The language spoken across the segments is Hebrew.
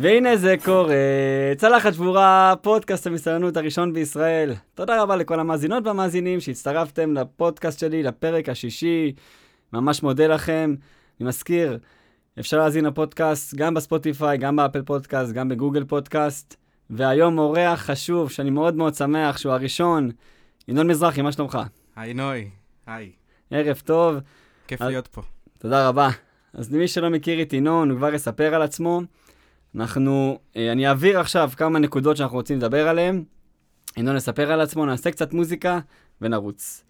והנה זה קורה, צלחת שבורה, פודקאסט המסתננות הראשון בישראל. תודה רבה לכל המאזינות והמאזינים שהצטרפתם לפודקאסט שלי, לפרק השישי. ממש מודה לכם. אני מזכיר, אפשר להזין לפודקאסט גם בספוטיפיי, גם באפל פודקאסט, גם בגוגל פודקאסט. והיום אורח חשוב, שאני מאוד מאוד שמח, שהוא הראשון, ינון מזרחי, מה שלומך? היי נוי, היי. ערב טוב. כיף להיות פה. תודה רבה. אז למי שלא מכיר את ינון, הוא כבר יספר על עצמו. אני אעביר עכשיו כמה נקודות שאנחנו רוצים לדבר עליהן. ינון יספר על עצמו, נעשה קצת מוזיקה ונרוץ.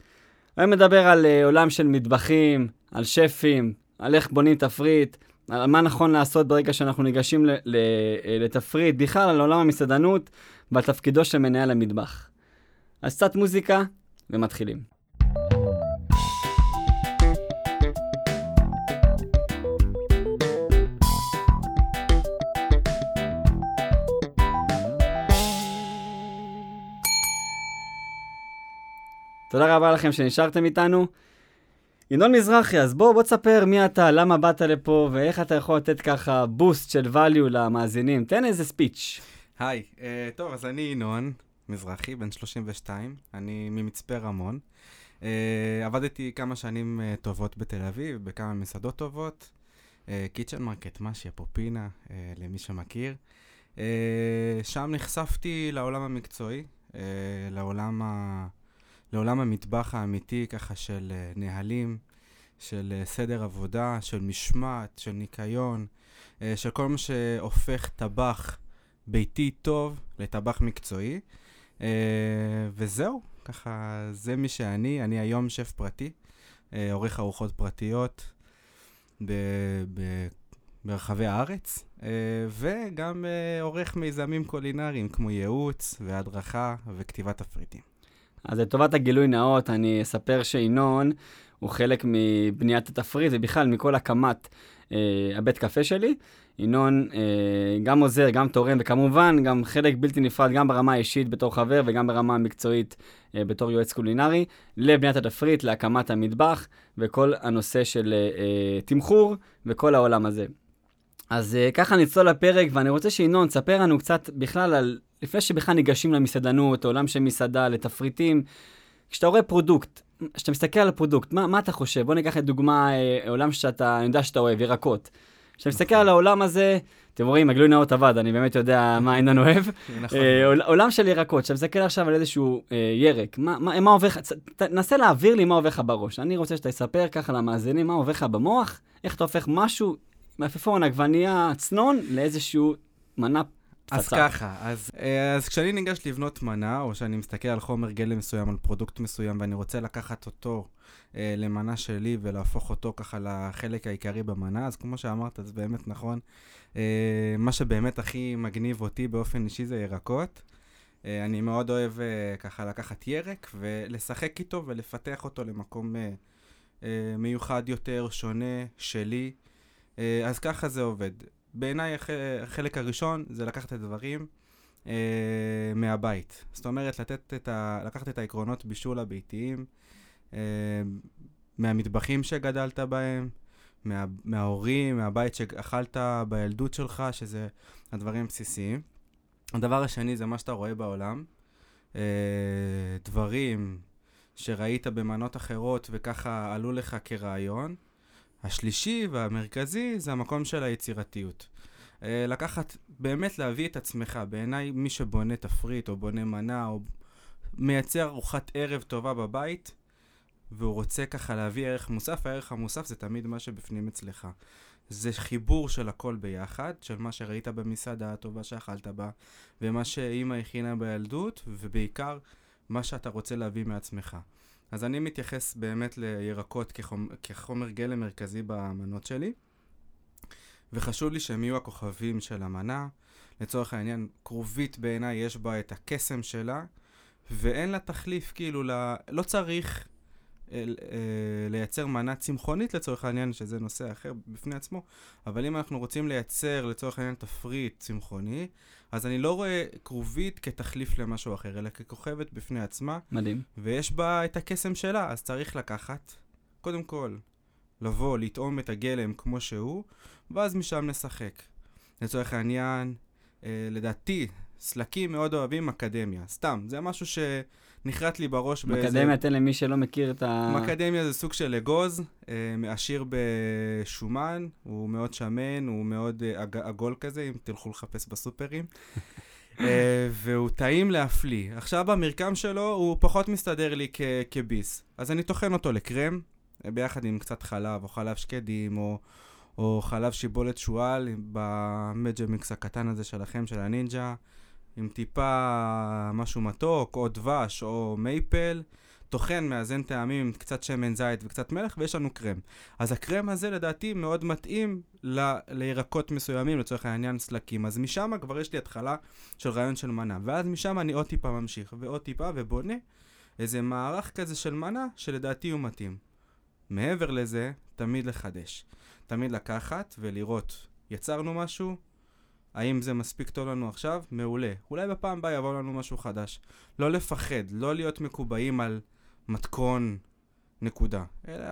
היום נדבר על עולם של מטבחים, על שפים, על איך בונים תפריט, על מה נכון לעשות ברגע שאנחנו ניגשים לתפריט, בכלל על עולם המסעדנות והתפקידו של מנהל המטבח. אז קצת מוזיקה ומתחילים. תודה רבה לכם שנשארתם איתנו. ינון מזרחי, אז בוא תספר מי אתה, למה באת לפה, ואיך אתה יכול לתת ככה בוסט של value למאזינים. תן איזה ספיץ'. היי, טוב, אז אני ינון מזרחי, בן 32, אני ממצפה רמון. עבדתי כמה שנים טובות בתל אביב, בכמה מסעדות טובות. קיצ'ן מרקט, משיה, פופינה, למי שמכיר. שם נחשפתי לעולם המקצועי, לעולם המטבח האמיתי, ככה של נהלים, של סדר עבודה, של משמעת, של ניקיון, של כל מה שהופך טבח ביתי טוב לטבח מקצועי. וזהו, ככה זה מי שאני. אני היום שף פרטי, עורך ארוחות פרטיות ברחבי הארץ, וגם עורך מיזמים קולינריים כמו ייעוץ והדרכה וכתיבת תפריטים. אז לטובת הגילוי נאות, אני אספר שינון הוא חלק מבניית התפריט, ובכלל מכל הקמת הבית קפה שלי. ינון גם עוזר, גם תורם, וכמובן גם חלק בלתי נפרד, גם ברמה האישית בתור חבר, וגם ברמה המקצועית בתור יועץ קולינרי, לבניית התפריט, להקמת המטבח, וכל הנושא של תמחור, וכל העולם הזה. אז ככה נצלול לפרק, ואני רוצה שינון, תספר לנו קצת בכלל על... לפני שבכלל ניגשים למסעדנות, עולם של מסעדה, לתפריטים, כשאתה רואה פרודוקט, כשאתה מסתכל על הפרודוקט, מה אתה חושב? בוא ניקח את דוגמה, עולם שאתה, אני יודע שאתה אוהב, ירקות. כשאתה מסתכל על העולם הזה, אתם רואים, הגילוי נאות עבד, אני באמת יודע מה אינן אוהב. עולם של ירקות, כשאתה מסתכל עכשיו על איזשהו ירק, מה עובר, נסה להעביר לי מה עובר לך בראש. אני רוצה שאתה יספר ככה למאזינים, מה עובר לך במוח, איך אתה הופך משהו, מעפפון, עגבנייה, צנון, לאיזשהו מנה פרודוקט. אז ככה, אז כשאני ניגש לבנות מנה, או שאני מסתכל על חומר גלם מסוים, על פרודוקט מסוים, ואני רוצה לקחת אותו למנה שלי ולהפוך אותו ככה לחלק העיקרי במנה, אז כמו שאמרת, אז באמת נכון, מה שבאמת הכי מגניב אותי באופן אישי זה ירקות. אני מאוד אוהב ככה לקחת ירק ולשחק איתו ולפתח אותו למקום מיוחד יותר, שונה, שלי. אז ככה זה עובד. בעיניי החלק הראשון זה לקחת את הדברים מהבית. זאת אומרת, לקחת את העקרונות בישול הביתיים, מהמטבחים שגדלת בהם, מההורים, מהבית שאכלת בילדות שלך, שזה הדברים בסיסיים. הדבר השני זה מה שאתה רואה בעולם. דברים שראית במנות אחרות וככה עלו לך כרעיון. השלישי והמרכזי זה המקום של היצירתיות. לקחת, באמת להביא את עצמך. בעיניי מי שבונה תפריט או בונה מנה או מייצר ארוחת ערב טובה בבית והוא רוצה ככה להביא ערך מוסף, הערך המוסף זה תמיד מה שבפנים אצלך. זה חיבור של הכל ביחד, של מה שראית במסעדה הטובה שאכלת בה ומה שאמא הכינה בילדות ובעיקר מה שאתה רוצה להביא מעצמך. אז אני מתייחס באמת לירקות כחומר גלם מרכזי במנות שלי, וחשוב לי שהם יהיו הכוכבים של המנה. לצורך העניין, קרובית בעיניי יש בה את הקסם שלה, ואין לה תחליף, כאילו, לא צריך לייצר מנה צמחונית לצורך העניין, שזה נושא אחר בפני עצמו, אבל אם אנחנו רוצים לייצר לצורך העניין תפריט צמחוני, אז אני לא רואה קרובית כתחליף למשהו אחר, אלא ככוכבת בפני עצמה. מדהים. ויש בה את הקסם שלה, אז צריך לקחת קודם כל, לבוא, לטעום את הגלם כמו שהוא, ואז משם נשחק. לצורך העניין, לדעתי, סלקים מאוד אוהבים מקדמיה. סתם, זה משהו שנחרט לי בראש. מקדמיה, תן למי שלא מכיר את ה... מקדמיה זה סוג של אגוז, עשיר בשומן, הוא מאוד שמן, הוא מאוד עגול כזה, אם תלכו לחפש בסופרים. והוא טעים להפליא. עכשיו במרקם שלו הוא פחות מסתדר לי כביס. אז אני תוכן אותו לקרם, ביחד עם קצת חלב, או חלב שקדים, או חלב שיבולת שואל, במג'מיקס הקטן הזה שלכם, של הנינג'ה, עם טיפה משהו מתוק, או דבש, או מייפל, תוכן מאזן טעמים, קצת שמן זית וקצת מלח, ויש לנו קרם. אז הקרם הזה לדעתי מאוד מתאים לירקות מסוימים, לצורך העניין סלקים. אז משם כבר יש לי התחלה של רעיון של מנה, ואז משם אני עוד טיפה ממשיך, ועוד טיפה, ובונה איזה מערך כזה של מנה, שלדעתי הוא מתאים. מעבר לזה, תמיד לחדש. תמיד לקחת ולראות, יצרנו משהו, האם זה מספיק טוב לנו עכשיו? מעולה. אולי בפעם הבאה יבוא לנו משהו חדש. לא לפחד, לא להיות מקובעים על מתכון נקודה, אלא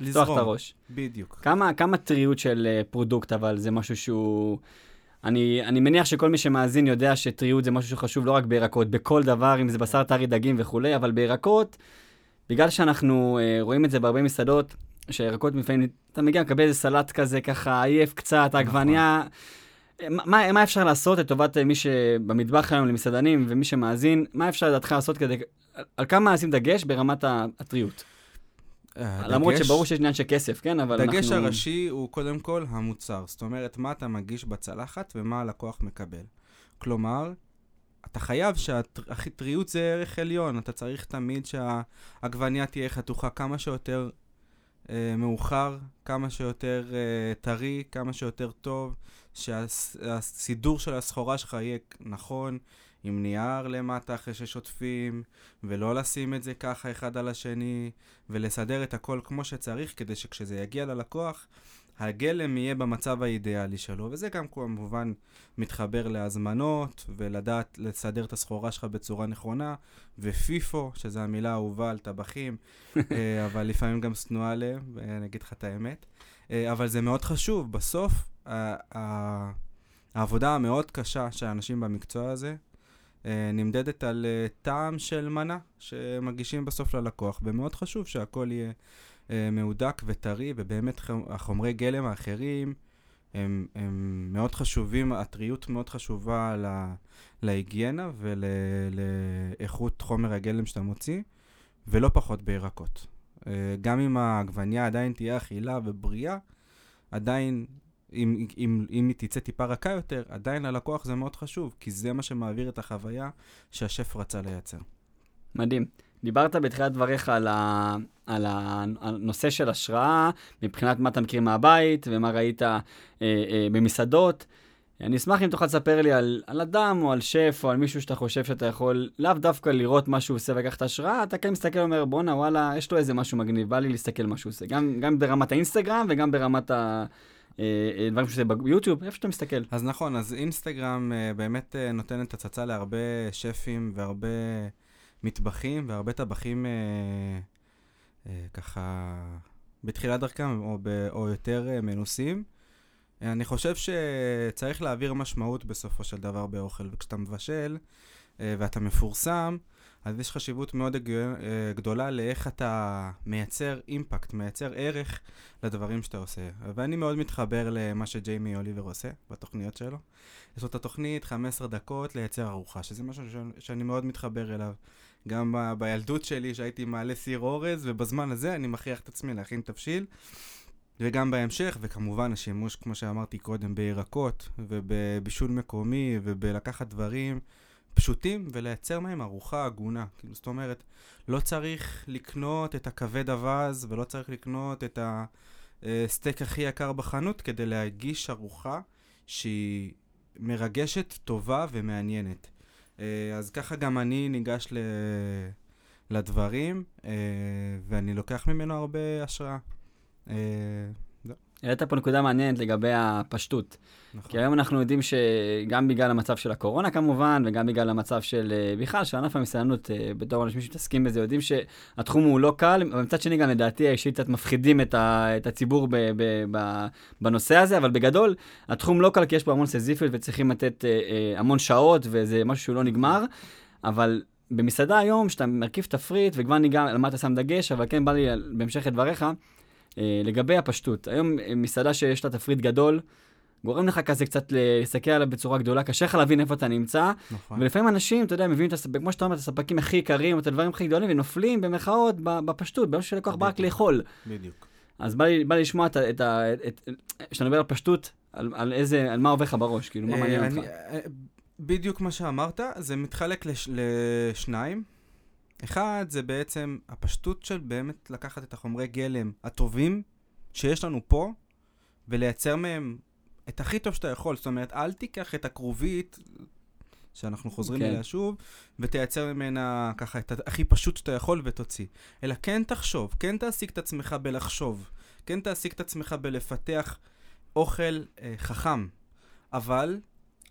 לזרום. תוח את הראש. בדיוק. כמה טריות של פרודוקט, אבל זה משהו שהוא... אני מניח שכל מי שמאזין יודע שטריות זה משהו שחשוב לא רק בירקות, בכל דבר, אם זה בשר טרי דגים וכולי, אבל בירקות, בגלל שאנחנו רואים את זה בהרבה מסעדות, שהירקות לפעמים, אתה מגיע, מקבל איזה סלט כזה, ככה, עייף קצת, העגבניה. מה אפשר לעשות לטובת מי שבמטבח היום למסעדנים ומי שמאזין, מה אפשר לדעתך לעשות כדי, על כמה עושים דגש ברמת הטריות? למרות שברור שיש עניין של כסף, כן, אבל אנחנו... דגש הראשי הוא קודם כל המוצר, זאת אומרת, מה אתה מגיש בצלחת ומה הלקוח מקבל. כלומר, אתה חייב שהטריות זה ערך עליון, אתה צריך תמיד שהעגבניה תהיה חתוכה כמה שיותר מאוחר, כמה שיותר טרי, כמה שיותר טוב, שהסידור של הסחורה שלך יהיה נכון, עם נייר למטה אחרי ששוטפים, ולא לשים את זה ככה אחד על השני, ולסדר את הכל כמו שצריך, כדי שכשזה יגיע ללקוח, הגלם יהיה במצב האידיאלי שלו, וזה גם כמובן מתחבר להזמנות, ולדעת לסדר את הסחורה שלך בצורה נכונה, ופיפו, שזו המילה האהובה על טבחים, אבל לפעמים גם סנועה להם, ואני אגיד לך את האמת, אבל זה מאוד חשוב, בסוף העבודה המאוד קשה של האנשים במקצוע הזה, נמדדת על טעם של מנה, שמגישים בסוף ללקוח, ומאוד חשוב שהכל יהיה, מעודק וטרי, ובאמת החומרי גלם האחרים הם מאוד חשובים, הטריות מאוד חשובה להיגיינה ולאיכות חומר הגלם שאתה מוציא, ולא פחות בירקות. גם אם העגבניה עדיין תהיה אכילה ובריאה, עדיין, אם היא תצא טיפה רכה יותר, עדיין ללקוח זה מאוד חשוב, כי זה מה שמעביר את החוויה שהשף רצה לייצר. מדהים. דיברת בתחילת דבריך על הנושא של השראה, מבחינת מה אתה מכיר מהבית ומה ראית במסעדות. אני אשמח אם תוכל לספר לי על אדם או על שף או על מישהו שאתה חושב שאתה יכול לאו דווקא לראות מה שהוא עושה ולקח את השראה, אתה כן מסתכל ואומר בונה וואלה, יש לו איזה משהו מגניב, בא לי להסתכל מה שהוא עושה. גם ברמת האינסטגרם וגם ברמת הדברים שזה ביוטיוב, איפה שאתה מסתכל. אז נכון, אז אינסטגרם באמת נותן את הצצה להרבה שפים והרבה... מטבחים והרבה טבחים ככה בתחילת דרכם או יותר מנוסים. אני חושב שצריך להעביר משמעות בסופו של דבר באוכל, וכשאתה מבשל ואתה מפורסם, אז יש חשיבות מאוד גדולה לאיך אתה מייצר אימפקט, מייצר ערך לדברים שאתה עושה. ואני מאוד מתחבר למה שג'יימי אוליבר עושה בתוכניות שלו. יש לו את התוכנית 15 דקות לייצר ארוחה, שזה משהו שאני מאוד מתחבר אליו. גם בילדות שלי שהייתי מעלה סיר אורז, ובזמן הזה אני מכריח את עצמי להכין תבשיל. וגם בהמשך, וכמובן השימוש, כמו שאמרתי קודם, בירקות ובבישול מקומי ובלקחת דברים פשוטים ולייצר מהם ארוחה הגונה. כאילו, זאת אומרת, לא צריך לקנות את הכבד אבז ולא צריך לקנות את הסטייק הכי יקר בחנות כדי להגיש ארוחה שהיא מרגשת, טובה ומעניינת. אז ככה גם אני ניגש לדברים, ואני לוקח ממנו הרבה השראה. העלית פה נקודה מעניינת לגבי הפשטות. נכון. כי היום אנחנו יודעים שגם בגלל המצב של הקורונה כמובן, וגם בגלל המצב של בכלל, של ענף המסעדנות, בתור אנשים שמתעסקים בזה, יודעים שהתחום הוא לא קל, אבל מצד שני גם לדעתי האישית קצת מפחידים את הציבור בנושא הזה, אבל בגדול, התחום לא קל כי יש פה המון סזיפיות וצריכים לתת המון שעות, וזה משהו שהוא לא נגמר, אבל במסעדה היום, שאתה מרכיב תפריט, וכבר ניגע על מה אתה שם דגש, אבל כן בא לי בהמשך את דבריך, לגבי הפשטות. היום מסעדה שיש לה תפריט גדול, גורם לך כזה קצת לסקר עליו בצורה גדולה, קשה לך להבין איפה אתה נמצא, ולפעמים אנשים, אתה יודע, מביאים כמו שאתה אומר, את הספקים הכי עיקריים, את הדברים הכי גדולים, ונופלים במחאות בפשטות, במשהו שלקוח בא רק לאכול. בדיוק. אז בא לי לשמוע כשאתה נדבר על פשטות, על מה עובר לך בראש, כאילו, מה מעניין אותך? בדיוק מה שאמרת, זה מתחלק לשניים. אחד, זה בעצם הפשטות של באמת לקחת את החומרי גלם הטובים שיש לנו פה, ולייצר מהם את הכי טוב שאתה יכול. זאת אומרת, אל תיקח את הקרובית, שאנחנו חוזרים אליה שוב, ותייצר ממנה ככה את הכי פשוט שאתה יכול ותוציא. אלא כן תחשוב, כן תעסיק את עצמך בלחשוב, כן תעסיק את עצמך בלפתח אוכל חכם. אבל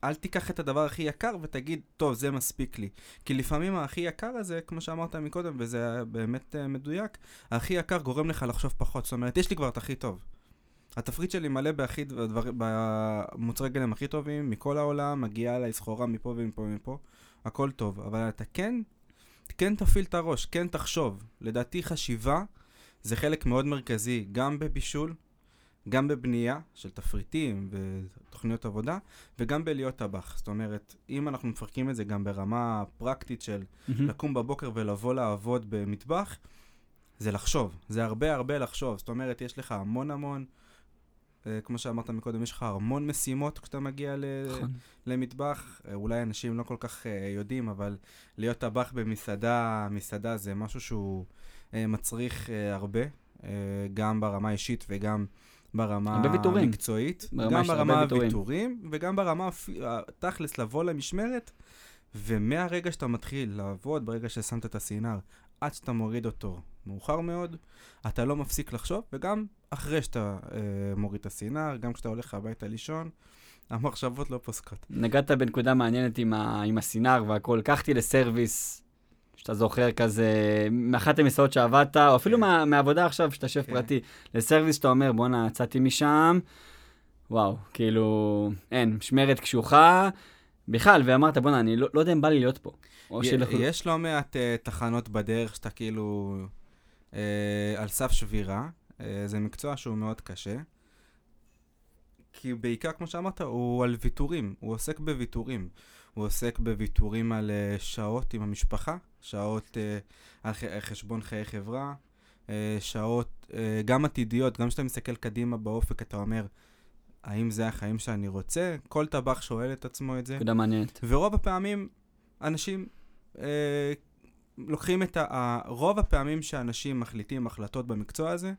אל תיקח את הדבר הכי יקר ותגיד, טוב, זה מספיק לי. כי לפעמים הכי יקר הזה, כמו שאמרת מקודם, וזה באמת מדויק, הכי יקר גורם לך לחשוב פחות. זאת אומרת, יש לי כבר את הכי טוב. התפריט שלי מלא במוצרי גלם הכי טובים, מכל העולם, מגיעה אליי סחורה מפה ומפה ומפה. הכל טוב. אבל אתה כן תפעיל את הראש, כן תחשוב. לדעתי חשיבה זה חלק מאוד מרכזי, גם בבישול, גם בבנייה של תפריטים ותוכניות עבודה, וגם בלהיות טבח. זאת אומרת, אם אנחנו מפרקים את זה גם ברמה פרקטית של לקום בבוקר ולבוא לעבוד במטבח, זה לחשוב, זה הרבה הרבה לחשוב. זאת אומרת, יש לך המון המון, כמו שאמרת מקודם, יש לך המון משימות כשאתה מגיע למטבח. אולי אנשים לא כל כך יודעים, אבל להיות טבח במסעדה זה משהו שהוא מצריך הרבה, גם ברמה האישית וגם ברמה המקצועית, גם ברמה הוויתורים, וגם ברמה תכלס לבוא למשמרת, ומהרגע שאתה מתחיל לעבוד, ברגע ששמת את הסינר, עד שאתה מוריד אותו מאוחר מאוד, אתה לא מפסיק לחשוב, וגם אחרי שאתה מוריד את הסינר, גם כשאתה הולך הביתה לישון, המחשבות לא פוסקות. נגעת בנקודה מעניינת עם הסינר והכל, קחתי לסרוויס, שאתה זוכר כזה, מאחת המסעות שעבדת, או אפילו מהעבודה עכשיו שאתה שף פרטי, לסרוויס שאתה אומר, בוא נעצתי משם, וואו, כאילו, אין, משמרת קשוחה, בכלל, ואמרת, בוא אני לא יודע אם בא לי להיות פה. יש לא מעט תחנות בדרך שאתה כאילו על סף שבירה, זה מקצוע שהוא מאוד קשה, כי בעיקר, כמו שאמרת, הוא על ויתורים, הוא עוסק בויתורים. הוא עוסק בויתורים על שעות עם המשפחה, שעות על חשבון חיי חברה, שעות גם עתידיות, גם שאתה מסתכל קדימה באופק, אתה אומר, האם זה החיים שאני רוצה? כל טבח שואל את עצמו את זה. תודה מעניינת. ורוב הפעמים, אנשים לוקחים את רוב הפעמים שאנשים מחליטים החלטות במקצוע הזה,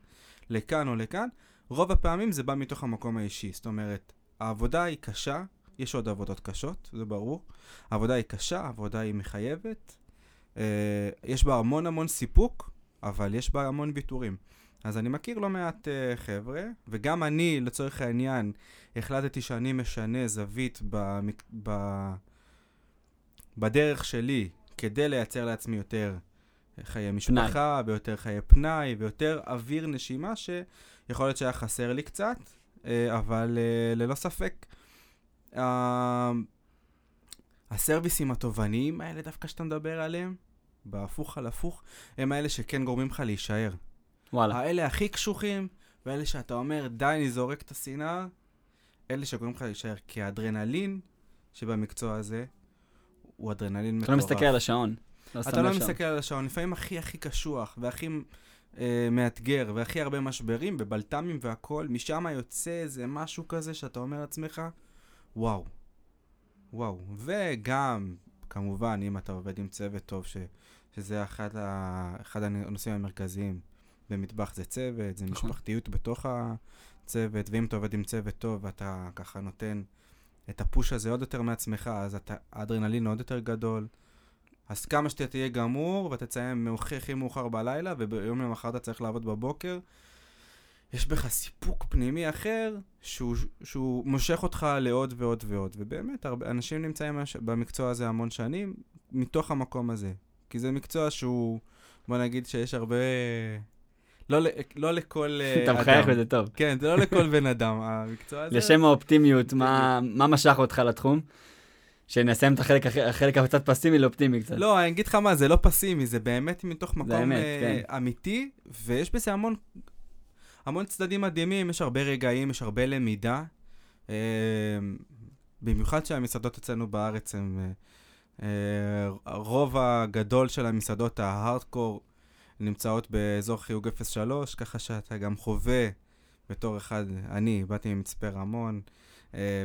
לכאן או לכאן, רוב הפעמים זה בא מתוך המקום האישי. זאת אומרת, העבודה היא קשה, יש עוד עבודות קשות, זה ברור. העבודה היא קשה, העבודה היא מחייבת. יש בה המון המון סיפוק, אבל יש בה המון ויתורים. אז אני מכיר לא מעט חבר'ה, וגם אני, לצורך העניין, החלטתי שאני משנה זווית בדרך שלי, כדי לייצר לעצמי יותר חיי משפחה, ויותר חיי פנאי, ויותר אוויר נשימה, שיכול להיות שהיה חסר לי קצת, אבל ללא ספק, הסרוויסים התובניים האלה דווקא שאתה מדבר עליהם, בהפוך על הפוך, הם האלה שכן גורמים לך להישאר. וואלה. האלה הכי קשוחים, ואלה שאתה אומר, די, אני זורק את הסינר, אלה שגורמים לך להישאר, כי האדרנלין שבמקצוע הזה, הוא אדרנלין מטורף. אתה לא מסתכל על השעון. אתה לא מסתכל על השעון, לפעמים הכי הכי קשוח, והכי מאתגר, והכי הרבה משברים, בבלטמים והכל, משם יוצא איזה משהו כזה שאתה אומר לעצמך, וואו, וואו, וגם, כמובן, אם אתה עובד עם צוות טוב, שזה אחד הנושאים המרכזיים במטבח, זה צוות, זה משפחתיות בתוך הצוות, ואם אתה עובד עם צוות טוב, ואתה ככה נותן את הפוש הזה עוד יותר מעצמך, אז האדרנלין עוד יותר גדול, אז כמה שאתה תהיה גמור, ואתה תסיים הכי מאוחר בלילה, וביום למחר אתה צריך לעבוד בבוקר, יש בך סיפוק פנימי אחר, שהוא מושך אותך לעוד ועוד ועוד. ובאמת, אנשים נמצאים במקצוע הזה המון שנים, מתוך המקום הזה. כי זה מקצוע שהוא, בוא נגיד שיש הרבה... לא לכל אדם. אתה מחייך וזה טוב. כן, זה לא לכל בן אדם, המקצוע הזה. לשם האופטימיות, מה משך אותך לתחום? שנסיים את החלק קצת פסימי לאופטימי קצת. לא, אני אגיד לך מה, זה לא פסימי, זה באמת מתוך מקום אמיתי, ויש בזה המון... המון צדדים מדהימים, יש הרבה רגעים, יש הרבה למידה. במיוחד שהמסעדות אצלנו בארץ הם... הרוב הגדול של המסעדות, ההארדקור, נמצאות באזור חיוג 03, ככה שאתה גם חווה בתור אחד, אני באתי ממצפה רמון,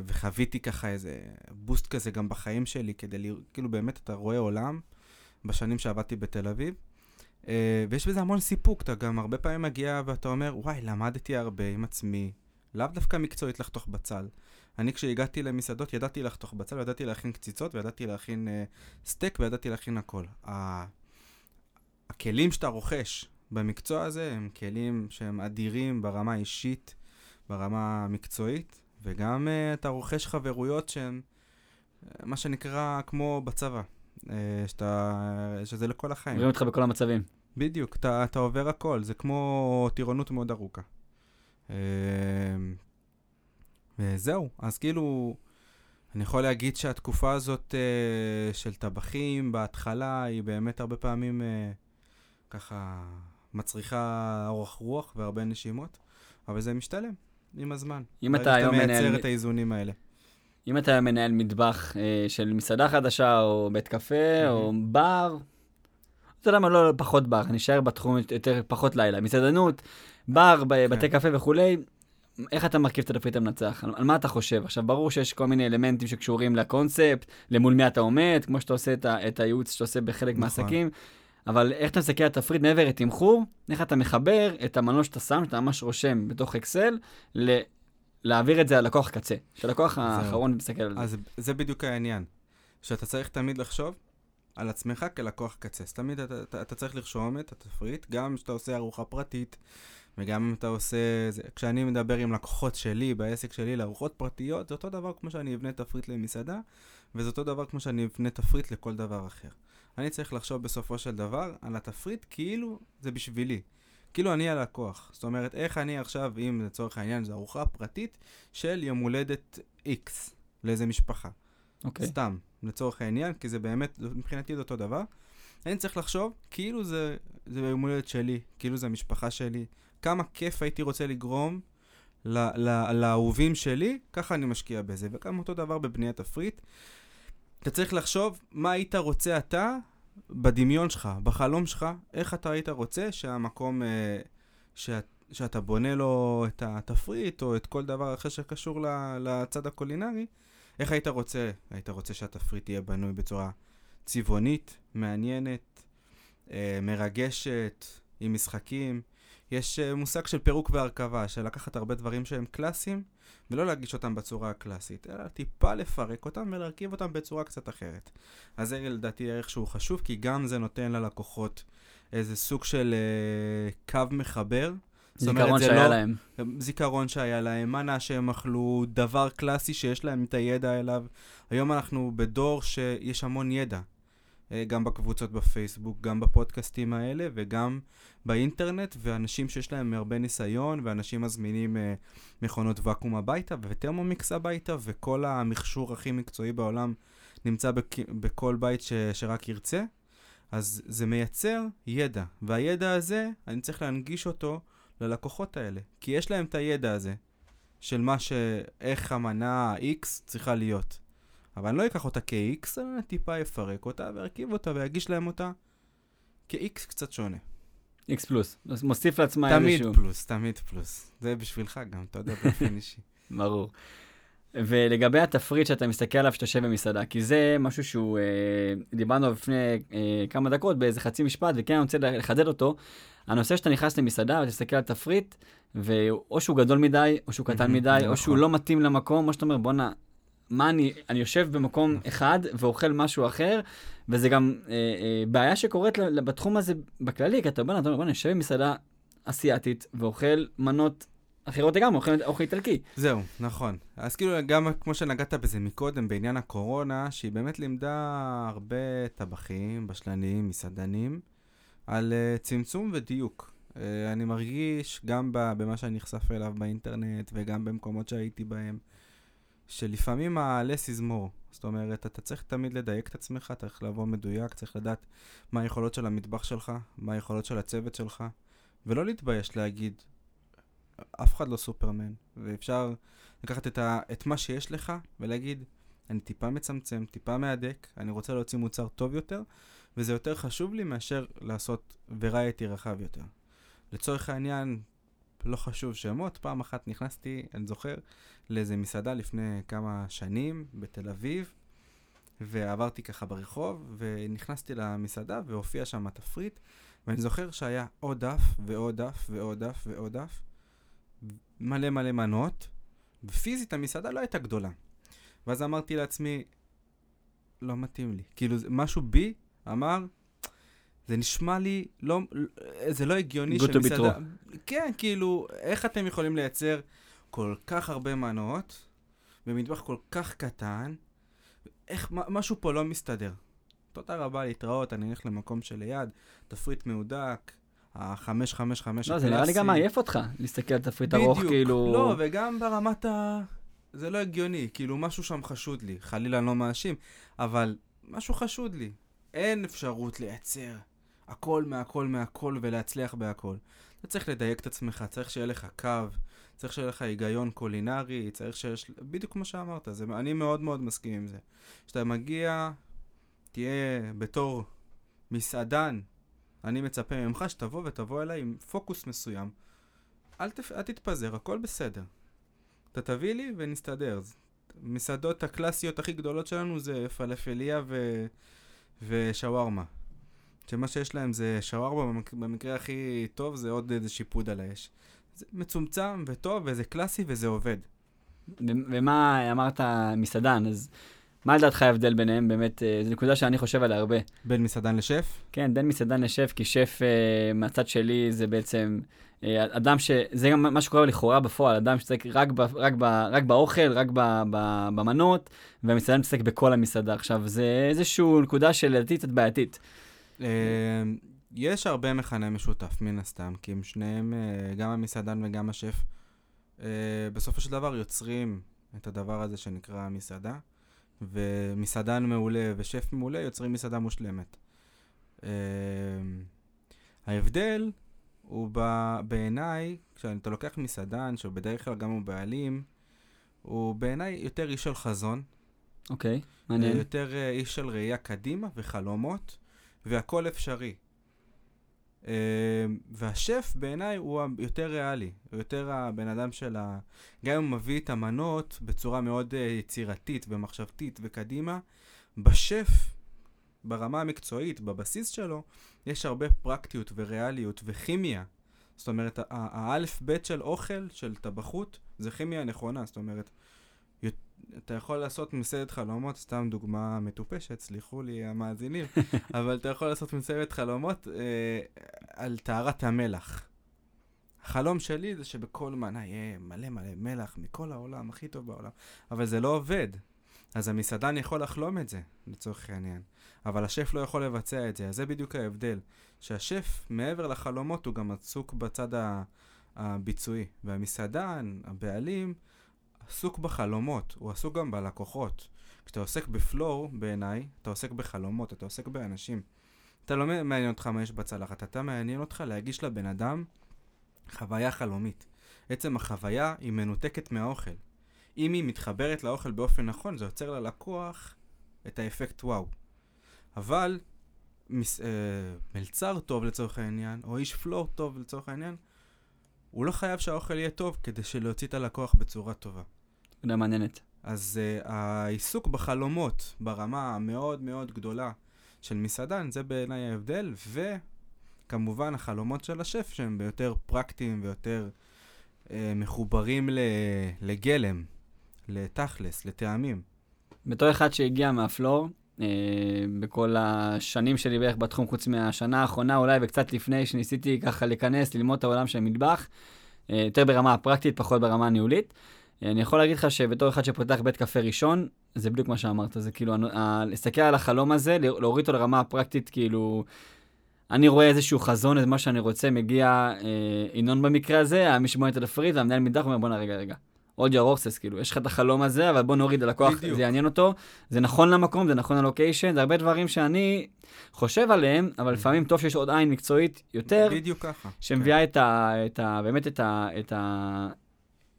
וחוויתי ככה איזה בוסט כזה גם בחיים שלי, כדי כאילו באמת אתה רואה עולם בשנים שעבדתי בתל אביב. ויש בזה המון סיפוק, אתה גם הרבה פעמים מגיע ואתה אומר, וואי, למדתי הרבה עם עצמי, לאו דווקא מקצועית לחתוך בצל. אני כשהגעתי למסעדות ידעתי לחתוך בצל, ידעתי להכין קציצות, וידעתי להכין סטייק, וידעתי להכין הכל. הכלים שאתה רוכש במקצוע הזה הם כלים שהם אדירים ברמה האישית, ברמה המקצועית, וגם אתה רוכש חברויות שהן מה שנקרא כמו בצבא. שזה לכל החיים. רואים אותך בכל המצבים. בדיוק, אתה עובר הכל, זה כמו טירונות מאוד ארוכה. וזהו, אז כאילו, אני יכול להגיד שהתקופה הזאת של טבחים בהתחלה, היא באמת הרבה פעמים ככה מצריכה אורך רוח והרבה נשימות, אבל זה משתלם עם הזמן. אם אתה היום מייצר את האיזונים האלה. אם אתה מנהל מטבח של מסעדה חדשה, או בית קפה, או בר, אתה יודע מה, לא פחות בר, אני אשאר בתחום יותר פחות לילה. מסעדנות, בר, בתי קפה וכולי, איך אתה מרכיב את התפריט המנצח? על מה אתה חושב? עכשיו, ברור שיש כל מיני אלמנטים שקשורים לקונספט, למול מי אתה עומד, כמו שאתה עושה את הייעוץ שאתה עושה בחלק מהעסקים, אבל איך אתה מסתכל על התפריט מעבר לתמחור, איך אתה מחבר את המנוע שאתה שם, שאתה ממש רושם בתוך אקסל, להעביר את זה על לקוח קצה, שהלקוח האחרון מסתכל על זה. אז זה בדיוק העניין, שאתה צריך תמיד לחשוב על עצמך כלקוח קצה. תמיד אתה צריך לרשום את התפריט, גם כשאתה עושה ארוחה פרטית, וגם אתה עושה... כשאני מדבר עם לקוחות שלי, בעסק שלי, לארוחות פרטיות, זה אותו דבר כמו שאני אבנה תפריט למסעדה, וזה אותו דבר כמו שאני אבנה תפריט לכל דבר אחר. אני צריך לחשוב בסופו של דבר על התפריט כאילו זה בשבילי. כאילו אני הלקוח, זאת אומרת, איך אני עכשיו, אם לצורך העניין, זו ארוחה פרטית של יום הולדת X, לאיזה משפחה. סתם, לצורך העניין, כי זה באמת, מבחינתי זה אותו דבר. אני צריך לחשוב, כאילו זה יום הולדת שלי, כאילו זה המשפחה שלי, כמה כיף הייתי רוצה לגרום לאהובים שלי, ככה אני משקיע בזה. וכמה אותו דבר בבניית הפריט. אתה צריך לחשוב מה היית רוצה אתה, בדמיון שלך, בחלום שלך, איך אתה היית רוצה שהמקום שאתה בונה לו את התפריט או את כל דבר אחר שקשור לצד הקולינרי, איך היית רוצה? היית רוצה שהתפריט יהיה בנוי בצורה צבעונית, מעניינת, מרגשת, עם משחקים. יש מושג של פירוק והרכבה, של לקחת הרבה דברים שהם קלאסיים ולא להגיש אותם בצורה הקלאסית, אלא טיפה לפרק אותם ולהרכיב אותם בצורה קצת אחרת. אז זה לדעתי ערך שהוא חשוב, כי גם זה נותן ללקוחות איזה סוג של קו מחבר. זיכרון שהיה להם. זיכרון שהיה להם, מנה שהם אכלו, דבר קלאסי שיש להם את הידע אליו. היום אנחנו בדור שיש המון ידע. גם בקבוצות בפייסבוק, גם בפודקאסטים האלה, וגם באינטרנט, ואנשים שיש להם הרבה ניסיון, ואנשים מזמינים מכונות וקום הביתה, וטרמומיקס הביתה, וכל המכשור הכי מקצועי בעולם נמצא בכל בית שרק ירצה. אז זה מייצר ידע, והידע הזה, אני צריך להנגיש אותו ללקוחות האלה, כי יש להם את הידע הזה, של מה איך המנה ה-X צריכה להיות. אבל אני לא אקח אותה כ-X, אני טיפה אפרק אותה וארכיב אותה ויגיש להם אותה כ-X קצת שונה. X פלוס, מוסיף לעצמה איזשהו. תמיד פלוס, תמיד פלוס. זה בשבילך גם, אתה יודע, באופן אישי. ברור. ולגבי התפריט שאתה מסתכל עליו שאתה יושב במסעדה, כי זה משהו שהוא, דיברנו לפני כמה דקות באיזה חצי משפט, וכן אני רוצה לחדד אותו, הנושא שאתה נכנס למסעדה ואתה מסתכל על תפריט, ואו שהוא גדול מדי, או שהוא קטן מדי, או שהוא לא מתאים למקום, או שאתה אומר, בוא נע... מה אני יושב במקום אחד ואוכל משהו אחר, וזה גם בעיה שקורית בתחום הזה בכללי, כי אתה אומר, אני יושב במסעדה אסיאתית ואוכל מנות אחרות לגמרי, אוכל איטלקי. זהו, נכון. אז כאילו גם כמו שנגעת בזה מקודם, בעניין הקורונה, שהיא באמת לימדה הרבה טבחים, בשלנים, מסעדנים, על צמצום ודיוק. אני מרגיש גם במה שאני נחשף אליו באינטרנט, וגם במקומות שהייתי בהם, שלפעמים הלס יזמור. זאת אומרת, אתה צריך תמיד לדייק את עצמך, אתה צריך לבוא מדויק, צריך לדעת מה היכולות של המטבח שלך, מה היכולות של הצוות שלך, ולא להתבייש להגיד, אף אחד לא סופרמן, ואפשר לקחת את מה שיש לך ולהגיד, אני טיפה מצמצם, טיפה מהדק, אני רוצה להוציא מוצר טוב יותר, וזה יותר חשוב לי מאשר לעשות וראייתי רחב יותר. לצורך העניין, לא חשוב שמות, פעם אחת נכנסתי, אני זוכר, לאיזה מסעדה לפני כמה שנים בתל אביב, ועברתי ככה ברחוב, ונכנסתי למסעדה והופיע שם התפריט, ואני זוכר שהיה עוד דף ועוד דף ועוד דף ועוד דף, מלא מלא מנות, ופיזית המסעדה לא הייתה גדולה. ואז אמרתי לעצמי, לא מתאים לי. כאילו משהו בי אמר, זה נשמע לי, לא, זה לא הגיוני שמסעדה... כן, כאילו, איך אתם יכולים לייצר כל כך הרבה מנות, במטבח כל כך קטן, איך, משהו פה לא מסתדר. תודה רבה, להתראות, אני הולך למקום שליד, תפריט מעודק, 555 לא, זה נראה לי גם מעייף אותך, להסתכל על תפריט ארוך, כאילו... לא, וגם ברמת ה... זה לא הגיוני, כאילו משהו שם חשוד לי, חלילה לא מאשים, אבל משהו חשוד לי. אין אפשרות לייצר הכל מהכל מהכל ולהצליח בהכל. אתה צריך לדייק את עצמך, צריך שיהיה לך קו, צריך שיהיה לך היגיון קולינרי, צריך שיש... בדיוק כמו שאמרת, זה... אני מאוד מאוד מסכים עם זה. כשאתה מגיע, תהיה בתור מסעדן, אני מצפה ממך שתבוא ותבוא אליי עם פוקוס מסוים. אל תתפזר, הכל בסדר. אתה תביא לי ונסתדר. מסעדות הקלאסיות הכי גדולות שלנו זה פלאפליה ושווארמה. שמה שיש להם זה שווארמה, במקרה הכי טוב זה עוד איזה שיפוד על האש. זה מצומצם וטוב וזה קלאסי וזה עובד. ומה אמרת מסעדן, אז... מה לדעתך ההבדל ביניהם? באמת, זו נקודה שאני חושב עליה הרבה. בין מסעדן לשף? כן, בין מסעדן לשף, כי שף מהצד שלי זה בעצם אדם ש... זה גם מה שקורה לכאורה בפועל, אדם שצריך רק באוכל, רק במנות, והמסעדן שצריך בכל המסעדה. עכשיו, זה איזשהו נקודה שלדעתי קצת בעייתית. יש הרבה מכנה משותף, מן הסתם, כי עם שניהם, גם המסעדן וגם השף, בסופו של דבר יוצרים את הדבר הזה שנקרא המסעדה. ומסעדן מעולה ושף מעולה יוצרים מסעדה מושלמת. ההבדל הוא בעיניי, כשאתה לוקח מסעדן, שבדרך כלל גם הוא בעלים, הוא בעיניי יותר איש של חזון. אוקיי, מעניין. יותר איש של ראייה קדימה וחלומות, והכל אפשרי. והשף בעיניי הוא יותר ריאלי, הוא יותר הבן אדם של גם הוא מביא את המנות בצורה מאוד יצירתית ומחשבתית וקדימה. בשף, ברמה המקצועית, בבסיס שלו, יש הרבה פרקטיות וריאליות וכימיה. זאת אומרת, האלף בית של אוכל, של טבחות, זה כימיה נכונה. זאת אומרת, אתה יכול לעשות מסעדת חלומות, סתם דוגמה מטופשת, סליחו לי המאזינים, אבל אתה יכול לעשות מסעדת חלומות על טהרת המלח. החלום שלי זה שבכל מנה יהיה מלא מלא מלח מכל העולם, הכי טוב בעולם, אבל זה לא עובד. אז המסעדן יכול לחלום את זה, לצורך העניין, אבל השף לא יכול לבצע את זה, אז זה בדיוק ההבדל, שהשף מעבר לחלומות הוא גם עסוק בצד הביצועי, והמסעדן, הבעלים, עסוק בחלומות, הוא עסוק גם בלקוחות. כשאתה עוסק בפלור, בעיניי, אתה עוסק בחלומות, אתה עוסק באנשים. אתה לא מעניין אותך מה יש בצלחת, אתה מעניין אותך להגיש לבן אדם חוויה חלומית. עצם החוויה היא מנותקת מהאוכל. אם היא מתחברת לאוכל באופן נכון, זה יוצר ללקוח את האפקט וואו. אבל מלצר טוב לצורך העניין, או איש פלור טוב לצורך העניין, הוא לא חייב שהאוכל יהיה טוב כדי שלהוציא את הלקוח בצורה טובה. זה מעניינת. אז העיסוק בחלומות ברמה המאוד מאוד גדולה של מסעדן, זה בעיניי ההבדל, וכמובן החלומות של השף שהם ביותר פרקטיים ויותר מחוברים לגלם, לתכלס, לטעמים. בתור אחד שהגיע מהפלור, בכל השנים שלי בערך בתחום, חוץ מהשנה האחרונה אולי וקצת לפני שניסיתי ככה להיכנס, ללמוד את העולם של המטבח, יותר ברמה הפרקטית, פחות ברמה הניהולית. אני יכול להגיד לך שבתור אחד שפותח בית קפה ראשון, זה בדיוק מה שאמרת, זה כאילו, להסתכל על החלום הזה, להוריד אותו לרמה הפרקטית, כאילו, אני רואה איזשהו חזון, איזה מה שאני רוצה, מגיע אינון במקרה הזה, המשמונת הדפרית, והמנהל מידך אומר, בוא נרגע, רגע. עוד ירורסס, כאילו, יש לך את החלום הזה, אבל בוא נוריד ללקוח, זה יעניין אותו, זה נכון למקום, זה נכון ללוקיישן, זה הרבה דברים שאני חושב עליהם, אבל לפעמים טוב שיש עוד עין מקצועית יותר, בדיוק ככה. שמביאה באמת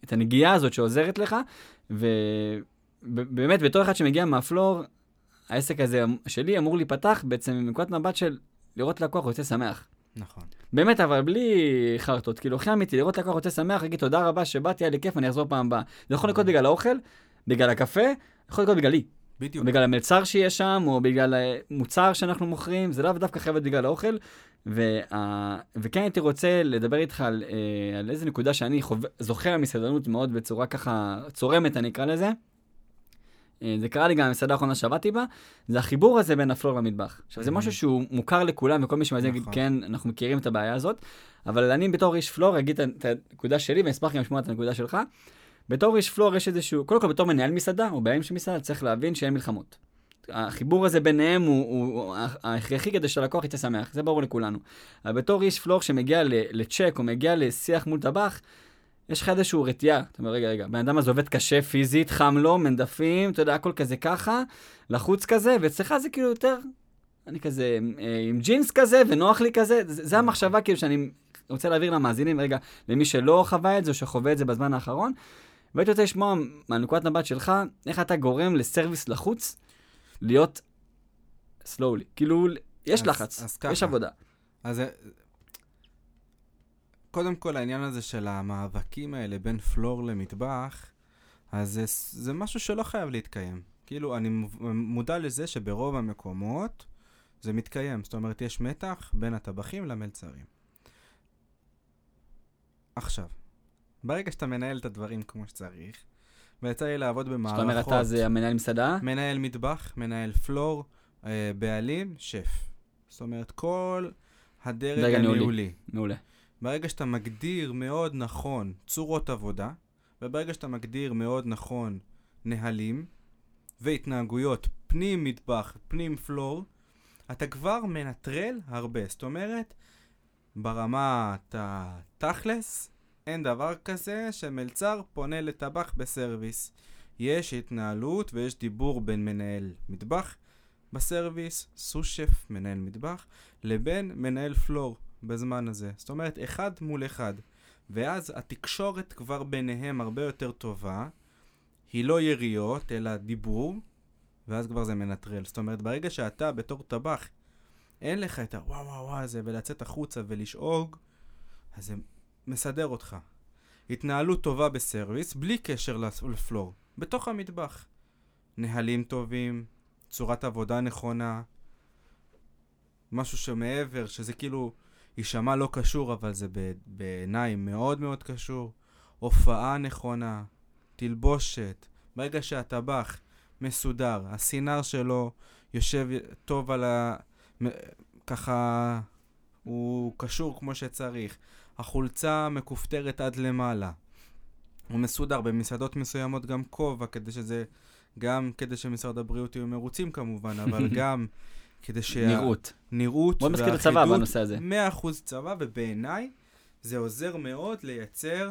את הנגיעה הזאת שעוזרת לך, ובאמת, בתור אחד שמגיע מהפלור, העסק הזה שלי אמור להיפתח בעצם מנקודת מבט של לראות לקוח רוצה שמח. נכון. באמת, אבל בלי חרטות, כאילו, הכי אמיתי, לראות לקוח רוצה שמח, להגיד תודה רבה שבאתי, היה לי כיף, אני אחזור פעם הבאה. זה יכול לקרות בגלל האוכל, בגלל הקפה, יכול לקרות בגלי. בדיוק. בגלל המלצר שיש שם, או בגלל המוצר שאנחנו מוכרים, זה לאו דווקא חייבת בגלל האוכל, וכן הייתי רוצה לדבר איתך על איזו נקודה שאני זוכר המסעדנות מאוד בצורה ככה צורמת, אני אקרא לזה. זה קרה לי גם המסעדה האחרונה שעבדתי בה, זה החיבור הזה בין הפלור למטבח. עכשיו, זה משהו שהוא מוכר לכולם, וכל מי שמאזין יגיד, כן, אנחנו מכירים את הבעיה הזאת, אבל אני בתור איש פלור אגיד את הנקודה שלי, ואני אשמח גם לשמוע את הנקודה שלך. בתור איש פלור יש איזשהו, קודם כל בתור מנהל מסעדה, או בעלים של מסעדה, צריך להבין שאין מלחמות. החיבור הזה ביניהם הוא ההכרחי כדי שהלקוח יצא שמח, זה ברור לכולנו. אבל בתור איש פלור שמגיע לצ'ק, או מגיע לשיח מול טבח, יש לך איזשהו רתיעה, אתה אומר, רגע, בן אדם הזה עובד קשה, פיזית, חם לו, מנדפים, אתה יודע, הכל כזה ככה, לחוץ כזה, ואצלך זה כאילו יותר, אני כזה, עם ג'ינס כזה, ונוח לי כזה, זה המחשבה כאילו שאני רוצה להעביר למאזינים, רגע, למי שלא חווה את זה, או שחווה את זה בזמן האחרון, והייתי רוצה לשמוע מהנקודת מבט שלך, איך אתה גורם לסרוויס לחוץ, להיות slowly, כאילו, יש לחץ, יש עבודה. אז קודם כל, העניין הזה של המאבקים האלה בין פלור למטבח, אז זה משהו שלא חייב להתקיים. כאילו, אני מודע לזה שברוב המקומות זה מתקיים. זאת אומרת, יש מתח בין הטבחים למלצרים. עכשיו, ברגע שאתה מנהל את הדברים כמו שצריך, ויצא לי לעבוד במערכות... זאת אומרת, אתה זה המנהל מסעדה? מנהל מטבח, מנהל פלור, בעלים, שף. זאת אומרת, כל הדרג הניהולי. מעולה. ברגע שאתה מגדיר מאוד נכון צורות עבודה, וברגע שאתה מגדיר מאוד נכון נהלים והתנהגויות פנים מטבח, פנים פלור, אתה כבר מנטרל הרבה. זאת אומרת, ברמת התכלס, אין דבר כזה שמלצר פונה לטבח בסרוויס. יש התנהלות ויש דיבור בין מנהל מטבח בסרוויס, סושף, מנהל מטבח, לבין מנהל פלור. בזמן הזה. זאת אומרת, אחד מול אחד. ואז התקשורת כבר ביניהם הרבה יותר טובה. היא לא יריות, אלא דיבור. ואז כבר זה מנטרל. זאת אומרת, ברגע שאתה בתור טבח, אין לך את הוואו וואו וואו הזה, ולצאת החוצה ולשאוג, אז זה מסדר אותך. התנהלות טובה בסרוויס, בלי קשר לפלור. בתוך המטבח. נהלים טובים, צורת עבודה נכונה, משהו שמעבר, שזה כאילו... יישמע לא קשור, אבל זה בעיניים מאוד מאוד קשור. הופעה נכונה, תלבושת. ברגע שהטבח מסודר, הסינר שלו יושב טוב על ה... ככה הוא קשור כמו שצריך. החולצה מקופטרת עד למעלה. הוא מסודר במסעדות מסוימות גם כובע, כדי שזה... גם כדי שמשרד הבריאות יהיו מרוצים כמובן, אבל גם... כדי נראות מאוד מזכיר לצבא בנושא הזה. 100% צבא, ובעיניי זה עוזר מאוד לייצר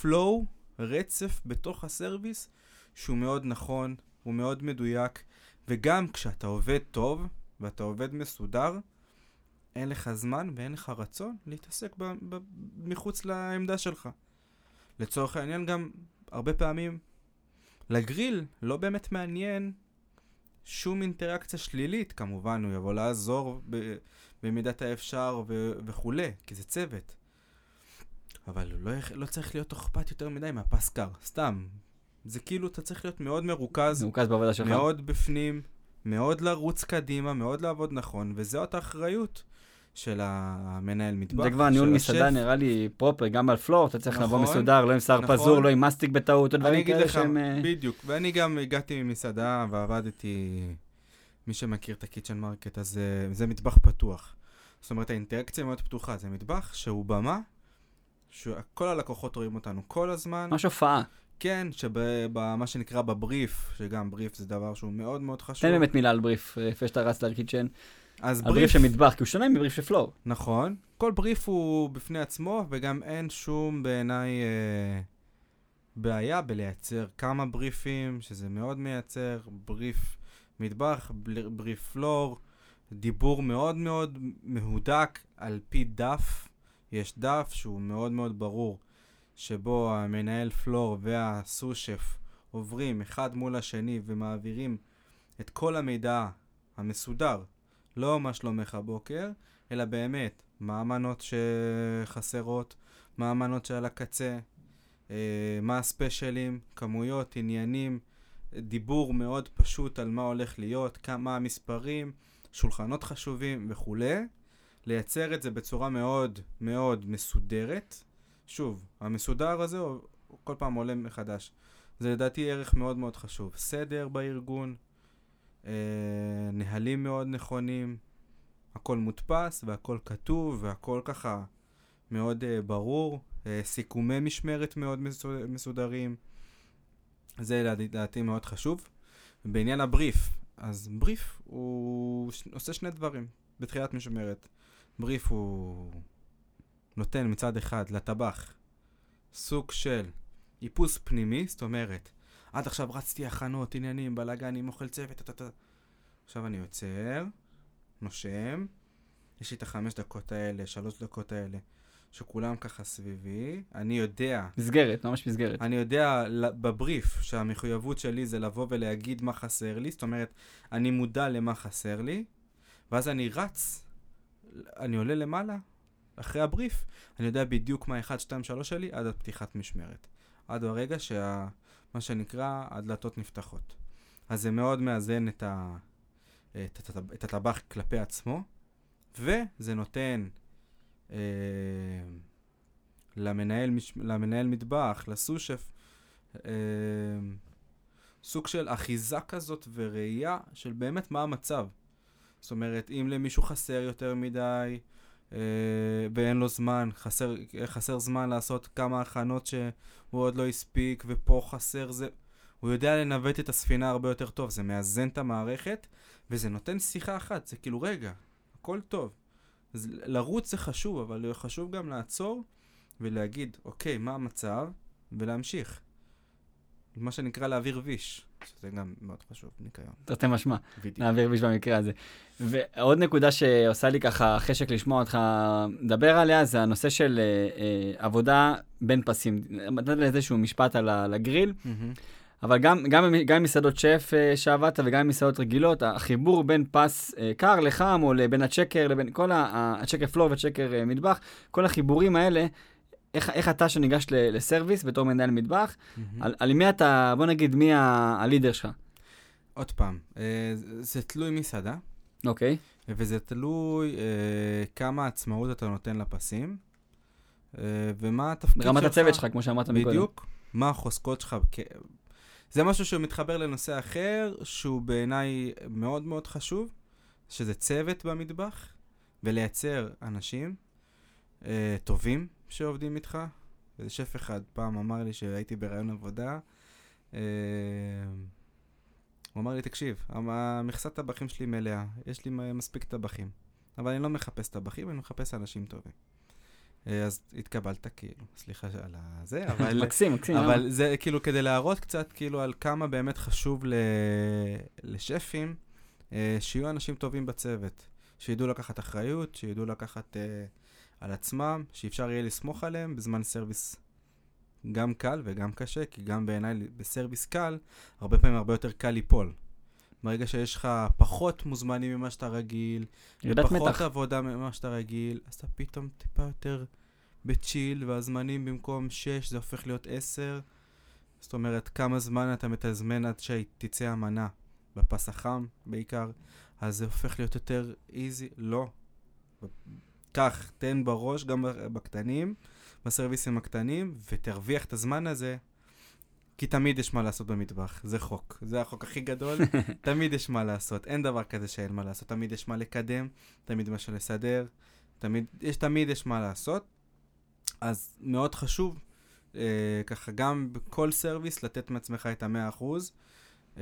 flow, רצף בתוך הסרוויס, שהוא מאוד נכון, הוא מאוד מדויק, וגם כשאתה עובד טוב, ואתה עובד מסודר, אין לך זמן ואין לך רצון להתעסק מחוץ לעמדה שלך. לצורך העניין גם, הרבה פעמים, לגריל לא באמת מעניין, שום אינטראקציה שלילית, כמובן, הוא יבוא לעזור במידת האפשר וכולי, כי זה צוות. אבל לא צריך להיות אוכפת יותר מדי מהפסקר, סתם. זה כאילו, אתה צריך להיות מאוד מרוכז, מאוד בפנים, מאוד לרוץ קדימה, מאוד לעבוד נכון, וזאת האחריות של המנהל מטבח. זה כבר ניהול מסעדה נראה לי פרופר, גם על פלור, אתה צריך לבוא מסודר, לא עם שר פזור, לא עם מסטיק בטעות, אני אגיד לך, בדיוק, ואני גם הגעתי ממסעדה ועבדתי, מי שמכיר את הקיצ'ן מרקט, אז זה מטבח פתוח. זאת אומרת, האינטראקציה מאוד פתוחה, זה מטבח שהוא במה, שכל הלקוחות רואים אותנו כל הזמן. מה שופעה. כן, שבמה שנקרא בבריף, שגם בריף זה דבר שהוא מאוד מאוד חשוב. תן באמת מילה על בריף, איפה שאתה רץ להרקידשן. אז בריף שמטבח, כי הוא שונה מבריף של פלור. נכון. כל בריף הוא בפני עצמו, וגם אין שום בעיניי בעיה בלייצר כמה בריפים, שזה מאוד מייצר, בריף מטבח, בריף פלור, דיבור מאוד מאוד מהודק על פי דף. יש דף שהוא מאוד מאוד ברור, שבו המנהל פלור והסושף עוברים אחד מול השני ומעבירים את כל המידע המסודר. לא מה שלומך הבוקר, אלא באמת מה המנות שחסרות, מה המנות שעל הקצה, מה הספשיילים, כמויות, עניינים, דיבור מאוד פשוט על מה הולך להיות, כמה המספרים, שולחנות חשובים וכו'. לייצר את זה בצורה מאוד מאוד מסודרת. שוב, המסודר הזה כל פעם עולה מחדש. זה לדעתי ערך מאוד מאוד חשוב. סדר בארגון, נהלים מאוד נכונים, הכל מודפס והכל כתוב והכל ככה מאוד ברור, סיכומי משמרת מאוד מסודרים. זה לדעתי מאוד חשוב. בעניין הבריף, אז בריף הוא עושה שני דברים בתחילת משמרת. בריף הוא נותן מצד אחד לטבח סוג של איפוס פנימי, זאת אומרת, עד עכשיו רצתי הכנות, עניינים, בלגנים, אוכל צוות, עכשיו אני יוצר, נושם, יש לי את 5 דקות האלה, 3 דקות האלה, שכולם ככה סביבי, אני יודע... מסגרת, ממש מסגרת. אני יודע בבריף שהמחויבות שלי זה לבוא ולהגיד מה חסר לי, זאת אומרת, אני מודע למה חסר לי, ואז אני רץ, אני עולה למעלה, אחרי הבריף, אני יודע בדיוק מה 1, 2, 3 שלי, עד פתיחת משמרת. עד הרגע מה שנקרא, הדלתות נפתחות. אז זה מאוד מאזן את הטבח כלפי עצמו, וזה נותן למנהל מטבח, לסושף, סוג של אחיזה כזאת וראייה של באמת מה המצב. זאת אומרת, אם למישהו חסר יותר מדי, ואין לו זמן, חסר זמן לעשות כמה הכנות שהוא עוד לא הספיק, ופה חסר זה. הוא יודע לנווט את הספינה הרבה יותר טוב, זה מאזן את המערכת, וזה נותן שיחה אחת, זה כאילו רגע, הכל טוב. אז לרוץ זה חשוב, אבל חשוב גם לעצור ולהגיד, אוקיי, מה המצב, ולהמשיך. מה שנקרא להעביר ויש, שזה גם מאוד חשוב, ניקיון. תרתי משמע, להעביר ויש במקרה הזה. ועוד נקודה שעושה לי ככה חשק לשמוע אותך לדבר עליה, זה הנושא של עבודה בין פסים. נתת לי איזשהו משפט על הגריל, אבל גם מסעדות שף שעבדת וגם מסעדות רגילות, החיבור בין פס קר לחם או בין הצ'קר, לבין כל הצ'קר פלור וצ'קר מטבח, כל החיבורים האלה, איך אתה שניגש לסרוויס בתור מנהל מטבח, על מי אתה, בוא נגיד, מי הלידר שלך? עוד פעם, זה תלוי מסעדה. אוקיי. וזה תלוי כמה עצמאות אתה נותן לפסים, ומה התפקיד שלך. רמת הצוות שלך, כמו שאמרת מקודם. בדיוק, מה החוזקות שלך. זה משהו שמתחבר לנושא אחר, שהוא בעיניי מאוד מאוד חשוב, שזה צוות במטבח, ולייצר אנשים טובים, שעובדים איתך. איזה שף אחד פעם אמר לי שהייתי ברעיון עבודה, הוא אמר לי, תקשיב, מכסת טבחים שלי מלאה, יש לי מספיק טבחים, אבל אני לא מחפש טבחים, אני מחפש אנשים טובים. אז התקבלת כאילו, סליחה על זה, אבל... מקסים, מקסים. אבל זה כאילו כדי להראות קצת כאילו על כמה באמת חשוב לשפים, שיהיו אנשים טובים בצוות, שידעו לקחת אחריות, שידעו לקחת... על עצמם, שאפשר יהיה לסמוך עליהם בזמן סרוויס גם קל וגם קשה, כי גם בעיניי בסרוויס קל, הרבה פעמים הרבה יותר קל ליפול. ברגע שיש לך פחות מוזמנים ממה שאתה רגיל, פחות עבודה ממה שאתה רגיל, אז אתה פתאום טיפה יותר בצ'יל, והזמנים במקום 6 זה הופך להיות 10. זאת אומרת, כמה זמן אתה מתזמן עד שתצא המנה, בפס החם בעיקר, אז זה הופך להיות יותר איזי, לא. כך, תן בראש גם בקטנים, בסרוויסים הקטנים, ותרוויח את הזמן הזה, כי תמיד יש מה לעשות במטבח. זה חוק. זה החוק הכי גדול. תמיד יש מה לעשות. אין דבר כזה שאין מה לעשות. תמיד יש מה לקדם, תמיד יש מה לסדר, תמיד יש מה לעשות. אז מאוד חשוב, ככה גם בכל סרוויס, לתת מעצמך את 100%,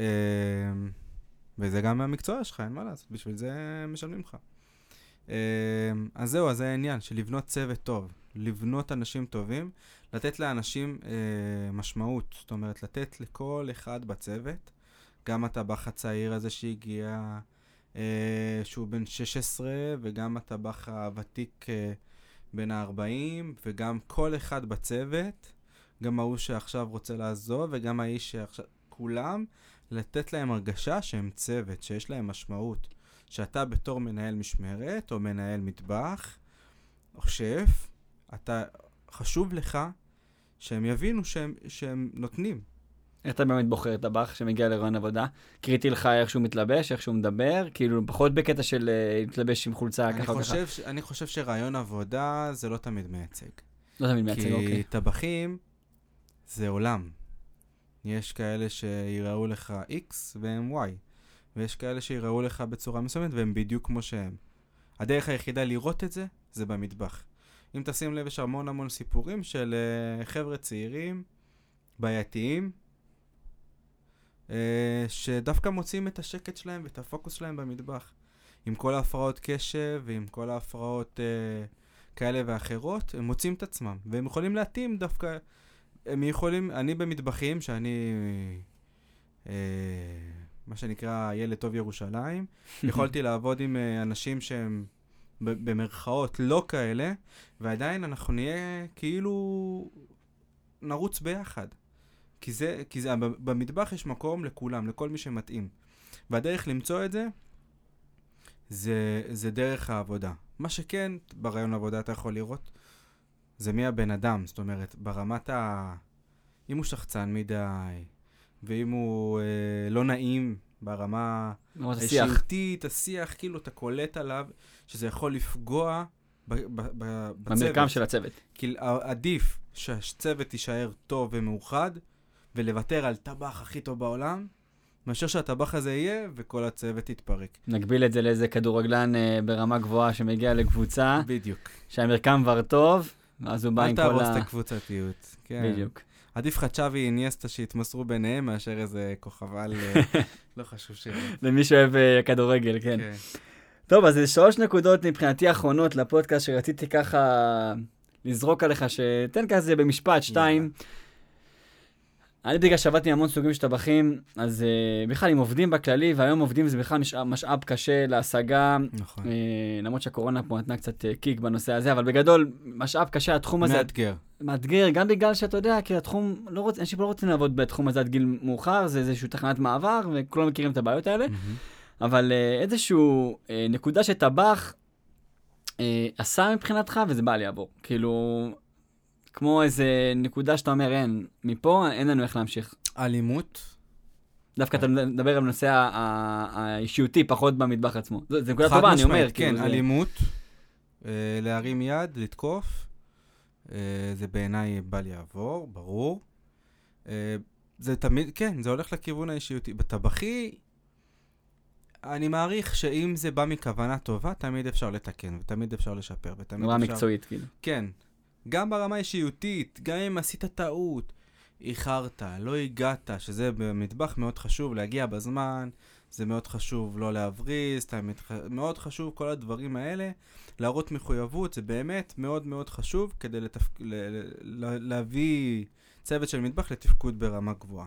וזה גם המקצוע שלך, אין מה לעשות, בשביל זה משלמים לך. אז זהו, אז זה העניין, של לבנות צוות טוב, לבנות אנשים טובים, לתת לאנשים משמעות, זאת אומרת, לתת לכל אחד בצוות, גם הטבח הצעיר הזה שהגיע, שהוא בן 16, וגם הטבח הוותיק בין ה-40, וגם כל אחד בצוות, גם ההוא שעכשיו רוצה לעזוב, וגם האיש שעכשיו, כולם, לתת להם הרגשה שהם צוות, שיש להם משמעות, שאתה בתור מנהל משמרת, או מנהל מטבח, או שף, אתה, חשוב לך שהם יבינו שהם נותנים. אתה באמת בוחר את הבח שמגיע לרעיון עבודה, קריטי לך איך שהוא מתלבש, איך שהוא מדבר, כאילו פחות בקטע של להתלבש עם חולצה ככה וככה. אני חושב שרעיון עבודה זה לא תמיד מייצג. לא תמיד מייצג, אוקיי. כי טבחים זה עולם. יש כאלה שיראו לך X והם Y, ויש כאלה שיראו לך בצורה מסוימת והם בדיוק כמו שהם. הדרך היחידה לראות את זה, זה במטבח. אם תשים לב, יש המון המון סיפורים של חבר'ה צעירים, בעייתיים, שדווקא מוצאים את השקט שלהם ואת הפוקוס שלהם במטבח. עם כל ההפרעות קשב ועם כל ההפרעות כאלה ואחרות, הם מוצאים את עצמם. והם יכולים להתאים דווקא, הם יכולים, אני במטבחים שאני, מה שנקרא ילד טוב ירושלים, יכולתי לעבוד עם אנשים שהם במרכאות לא כאלה, ועדיין אנחנו נהיה כאילו נרוץ ביחד. כי זה, במטבח יש מקום לכולם, לכל מי שמתאים. והדרך למצוא את זה, זה דרך העבודה. מה שכן, ברעיון העבודה אתה יכול לראות, זה מי הבן אדם, זאת אומרת, ברמת אם הוא שחצן מדי, ואם הוא לא נעים ברמה השירתית, השיח, כאילו אתה קולט עליו, שזה יכול לפגוע בצוות. במרקם של הצוות. כי עדיף שהצוות תישאר טוב ומאוחד, ולוותר על טבח הכי טוב בעולם, מאשר שהטבח הזה יהיה, וכל הצוות יתפרק. נקביל את זה לאיזה כדורגלן ברמה גבוהה שמגיע לקבוצה. בדיוק. שהמרקם כבר טוב, אז הוא בא עם כל אל תהרוס את הקבוצתיות. כן. בדיוק. עדיף חצ'אבי אינייסטה שהתמסרו ביניהם, מאשר איזה כוכבה לא חשוב שלא. למי שאוהב כדורגל, כן. טוב, אז 3 נקודות מבחינתי האחרונות לפודקאסט שרציתי ככה לזרוק עליך, שתן כזה במשפט 2. אני בגלל שעבדתי המון סוגים של טבחים, אז בכלל אם עובדים בכללי, והיום עובדים זה בכלל משאב קשה להשגה. נכון. למרות שהקורונה פה נתנה קצת קיק בנושא הזה, אבל בגדול, משאב קשה, התחום הזה... מאתגר, גם בגלל שאתה יודע, כי התחום, אנשים לא רוצים לעבוד בתחום הזה עד גיל מאוחר, זה איזושהי תחנת מעבר, וכולם מכירים את הבעיות האלה, אבל איזשהו נקודה שטבח עשה מבחינתך, וזה בא לי עבור. כאילו... כמו איזה נקודה שאתה אומר, אין, מפה אין לנו איך להמשיך. אלימות? דווקא אתה מדבר על נושא האישיותי, פחות במטבח עצמו. זה נקודה טובה, אני אומר. כן, אלימות, להרים יד, לתקוף, זה בעיניי בא לי עבור, ברור. זה תמיד, כן, זה הולך לכיוון האישיותי. בטבחי, אני מעריך שאם זה בא מכוונה טובה, תמיד אפשר לתקן, ותמיד אפשר לשפר, ותמיד אפשר... מקצועית, כאילו. כן. גם ברמה אישיותית, גם אם עשית טעות, איחרת, לא הגעת, שזה במטבח מאוד חשוב, להגיע בזמן, זה מאוד חשוב לא להבריז, מאוד חשוב כל הדברים האלה, להראות מחויבות, זה באמת מאוד מאוד חשוב כדי להביא צוות של מטבח לתפקוד ברמה גבוהה.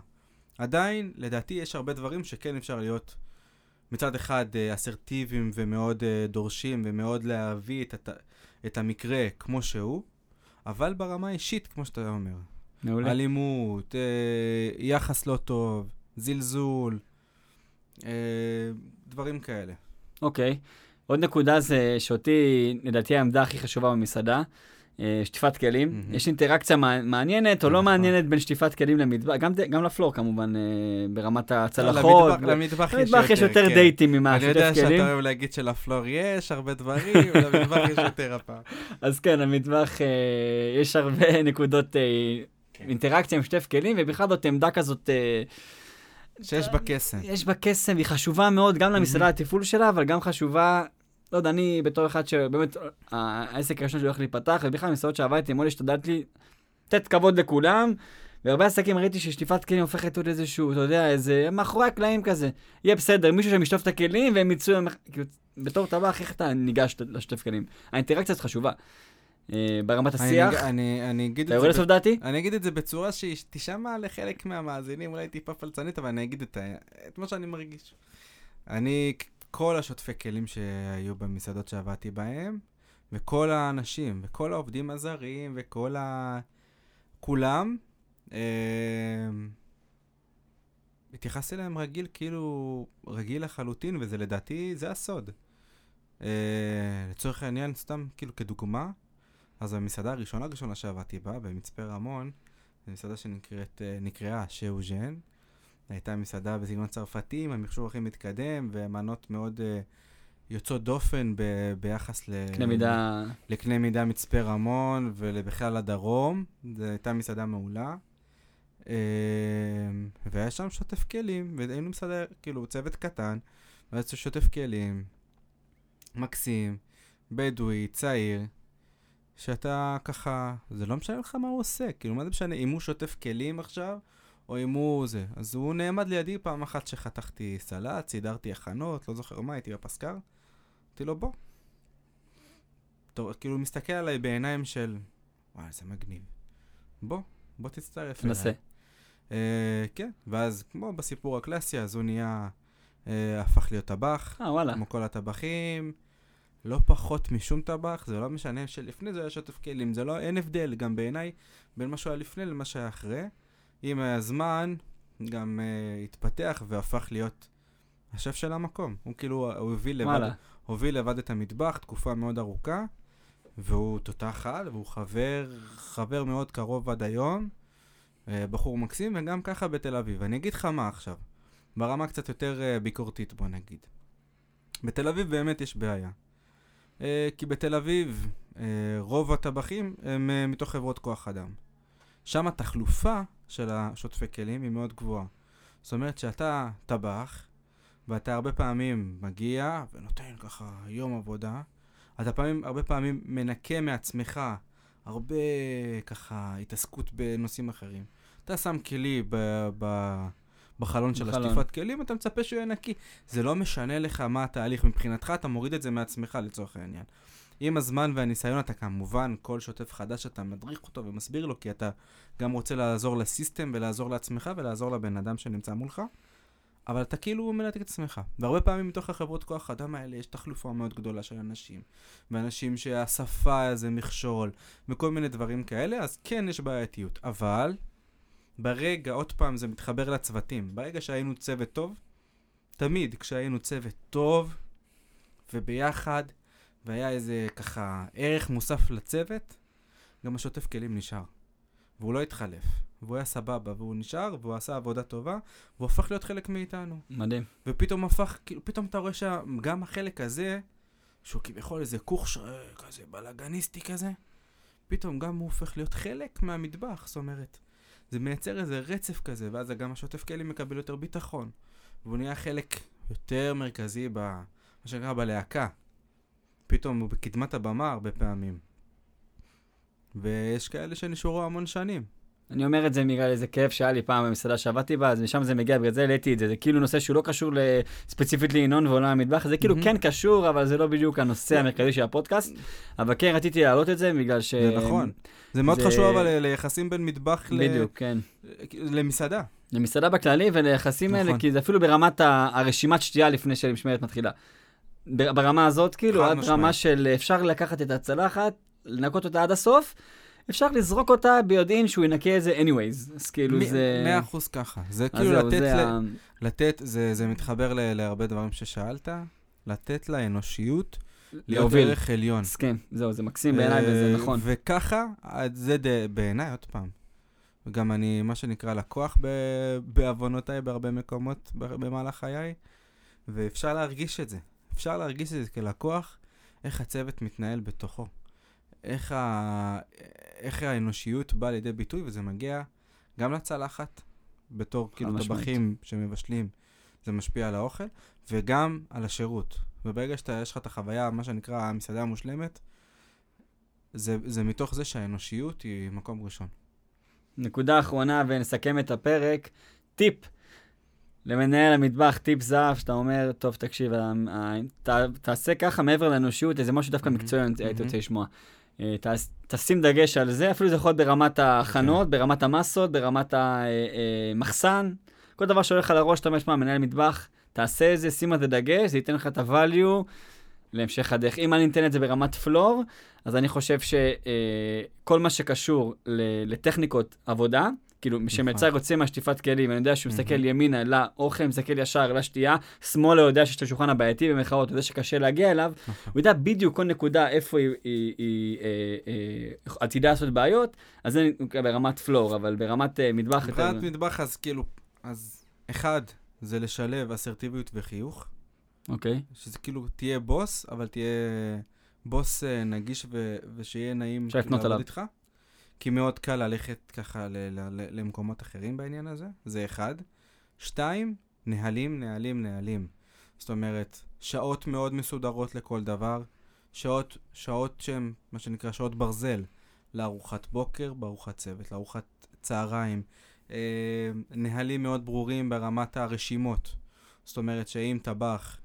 עדיין, לדעתי, יש הרבה דברים שכן אפשר להיות מצד אחד אסרטיביים ומאוד דורשים ומאוד להביא את המקרה כמו שהוא, אבל ברמה אישית, כמו שאתה אומר. מעולה. אלימות, יחס לא טוב, זלזול, דברים כאלה. אוקיי. עוד נקודה זה שאותי, לדעתי, העמדה הכי חשובה במסעדה, שטיפת כלים. יש אינטראקציה מעניינת או לא מעניינת בין שטיפת כלים למטבח, גם לפלור כמובן, ברמת הצלחות. למטבח יש יותר דייטים ממה שטיפת כלים. אני יודע שאתה אוהב להגיד שלפלור יש הרבה דברים, למטבח יש יותר הפעם. אז כן, למטבח יש הרבה נקודות אינטראקציה עם שטיפת כלים, ובכלל זאת עמדה כזאת... שיש בה קסם. היא חשובה מאוד גם למסעדה התפעול שלה, אבל גם חשובה לא יודע, אני בתור אחד שבאמת העסק הראשון שלי הולך להיפתח, ובכלל המסעות שעבדתי מאוד השתדלתי לתת כבוד לכולם, והרבה עסקים ראיתי ששטיפת כלים הופכת עוד איזשהו, אתה יודע, איזה מאחורי הקלעים כזה. יהיה בסדר, מישהו שמשטוף את הכלים והם יצאו, כאילו, בתור טבח, איך אתה ניגש לשטוף כלים? האינטראקציה חשובה. ברמת השיח, אתה יורד לסוף דעתי? אני אגיד את זה בצורה שתשמע לחלק מהמאזינים, אולי טיפה פלצנית, אבל אני אגיד את מה שאני מרגיש. אני, כל השוטפי כלים שהיו במסעדות שעבדתי בהם, וכל האנשים, וכל העובדים הזרים, וכל כולם, התייחס אליהם רגיל, כאילו רגיל לחלוטין, וזה לדעתי, זה הסוד. לצורך העניין, סתם כאילו כדוגמה, אז המסעדה הראשונה שעבדתי בה, במצפה רמון, זו מסעדה שנקראה שאוז'ן, הייתה מסעדה בסגנון צרפתי, עם המחשוב הכי מתקדם, ומנות מאוד יוצאות דופן ביחס לקנה מידה מצפה רמון, ובכלל הדרום, זו הייתה מסעדה מעולה, והיה שם שוטף כלים, והיינו מסעדה, כאילו צוות קטן, והיה שוטף כלים, מקסים, בדואי, צעיר, שאתה ככה, זה לא משנה לך מה הוא עושה, כאילו מה זה משנה, אם הוא שוטף כלים עכשיו, או אם הוא זה, אז הוא נעמד לידי פעם אחת שחתכתי סלט, סידרתי הכנות, לא זוכר מה, הייתי בפסקר, אמרתי לו בוא. כאילו מסתכל עליי בעיניים של, וואי זה מגניב, בוא תצטרף אליי. נעשה. כן, ואז כמו בסיפור הקלאסי, אז הוא נהיה, הפך להיות טבח, כמו כל הטבחים, לא פחות משום טבח, זה לא משנה שלפני זה היה שוטף כלים, זה לא, אין הבדל גם בעיניי בין מה שהיה לפני למה שהיה אחרי. עם הזמן גם התפתח והפך להיות השף של המקום. הוא כאילו הוביל לבד את המטבח תקופה מאוד ארוכה, והוא תותח על, והוא חבר מאוד קרוב עד היום, בחור מקסים, וגם ככה בתל אביב. אני אגיד לך מה עכשיו, ברמה קצת יותר ביקורתית בוא נגיד. בתל אביב באמת יש בעיה. כי בתל אביב רוב הטבחים הם מתוך חברות כוח אדם. שם התחלופה של השוטפי כלים היא מאוד גבוהה. זאת אומרת שאתה טבח, ואתה הרבה פעמים מגיע ונותן ככה יום עבודה, אתה הרבה פעמים מנקה מעצמך הרבה ככה התעסקות בנושאים אחרים. אתה שם כלי בחלון של השטיפת כלים, אתה מצפה שהוא יהיה נקי. זה לא משנה לך מה התהליך מבחינתך, אתה מוריד את זה מעצמך לצורך העניין. עם הזמן והניסיון אתה כמובן, כל שוטף חדש אתה מדריך אותו ומסביר לו, כי אתה גם רוצה לעזור לסיסטם ולעזור לעצמך ולעזור לבן אדם שנמצא מולך, אבל אתה כאילו מנתק את עצמך. והרבה פעמים מתוך החברות כוח אדם האלה יש תחלופה מאוד גדולה של אנשים, ואנשים שהשפה זה מכשול, וכל מיני דברים כאלה, אז כן יש בעייתיות, אבל ברגע, עוד פעם, זה מתחבר לצוותים. ברגע שהיינו צוות טוב, תמיד כשהיינו צוות טוב וביחד, והיה איזה ככה ערך מוסף לצוות, גם השוטף כלים נשאר. והוא לא התחלף. והוא היה סבבה, והוא נשאר, והוא עשה עבודה טובה, והוא הפך להיות חלק מאיתנו. מדהים. ופתאום הפך, כאילו, פתאום אתה רואה שגם החלק הזה, שהוא כביכול איזה כוח כזה, בלגניסטי כזה, פתאום גם הוא הופך להיות חלק מהמטבח, זאת אומרת. זה מייצר איזה רצף כזה, ואז גם השוטף כלים מקבל יותר ביטחון, והוא נהיה חלק יותר מרכזי מה שנקרא בלהקה. פתאום הוא בקדמת הבמה הרבה פעמים. ויש כאלה שנשארו המון שנים. אני אומר את זה בגלל איזה כיף שהיה לי פעם במסעדה שעבדתי בה, אז משם זה מגיע, בגלל זה העליתי את זה. זה כאילו נושא שהוא לא קשור ספציפית לעינון ועולם המטבח, זה כאילו כן קשור, אבל זה לא בדיוק הנושא המרכזי של הפודקאסט. אבל כן, רציתי להעלות את זה בגלל ש... זה נכון. זה מאוד חשוב, אבל ליחסים בין מטבח למסעדה. למסעדה בכללי וליחסים האלה, כי זה אפילו ברמת הרשימת שתייה לפני שהמשמרת מתחילה. ברמה הזאת, כאילו, עד רמה של אפשר לקחת את הצלחת, לנקות אותה עד הסוף, אפשר לזרוק אותה ביודעין שהוא ינקה את זה anyways. אז כאילו זה... 100% ככה. זה כאילו לתת, זה מתחבר להרבה דברים ששאלת, לתת לאנושיות להיות ערך עליון. סכם, זהו, זה מקסים בעיניי וזה נכון. וככה, זה בעיניי עוד פעם. וגם אני, מה שנקרא, לקוח בעוונותיי בהרבה מקומות במהלך חיי, ואפשר להרגיש את זה. אפשר להרגיש את זה כלקוח, איך הצוות מתנהל בתוכו. איך האנושיות באה לידי ביטוי, וזה מגיע גם לצלחת, בתור כאילו טבחים שמבשלים, זה משפיע על האוכל, וגם על השירות, וברגע שיש לך את החוויה, מה שנקרא המסעדה המושלמת, זה מתוך זה שהאנושיות היא מקום ראשון. נקודה אחרונה ונסכם את הפרק, טיפ למנהל המטבח, טיפ זהב, שאתה אומר, טוב תקשיב, תעשה ככה מעבר לאנושיות, איזה משהו דווקא מקצועי הייתי רוצה לשמוע. תשים דגש על זה, אפילו זה יכול להיות ברמת ההכנות, ברמת המסות, ברמת המחסן, כל דבר שהולך על הראש, אתה אומר, מה, מנהל מטבח, תעשה איזה, שים את הדגש, זה ייתן לך את ה-value להמשך הדרך. אם אני אתן את זה ברמת פלור, אז אני חושב שכל מה שקשור לטכניקות עבודה, כאילו, שמייצר יוצא מהשטיפת כלים, אני יודע שהוא מסתכל ימינה לאוכל, מסתכל ישר לשתייה, שמאלה יודע שיש את השולחן הבעייתי במחרות, יודע שקשה להגיע אליו, הוא יודע בדיוק כל נקודה איפה היא עתידה לעשות בעיות, אז זה ברמת פלור, אבל ברמת מטבח... ברמת מטבח, אז כאילו, אז אחד, זה לשלב אסרטיביות וחיוך. אוקיי. שזה כאילו, תהיה בוס, אבל תהיה בוס נגיש ושיהיה נעים לעבוד איתך. כי מאוד קל ללכת ככה למקומות אחרים בעניין הזה, זה אחד. שתיים, נהלים. זאת אומרת, שעות מאוד מסודרות לכל דבר, שעות שהן, מה שנקרא, שעות ברזל, לארוחת בוקר, בארוחת צוות, לארוחת צהריים. נהלים מאוד ברורים ברמת הרשימות. זאת אומרת, שאם טבח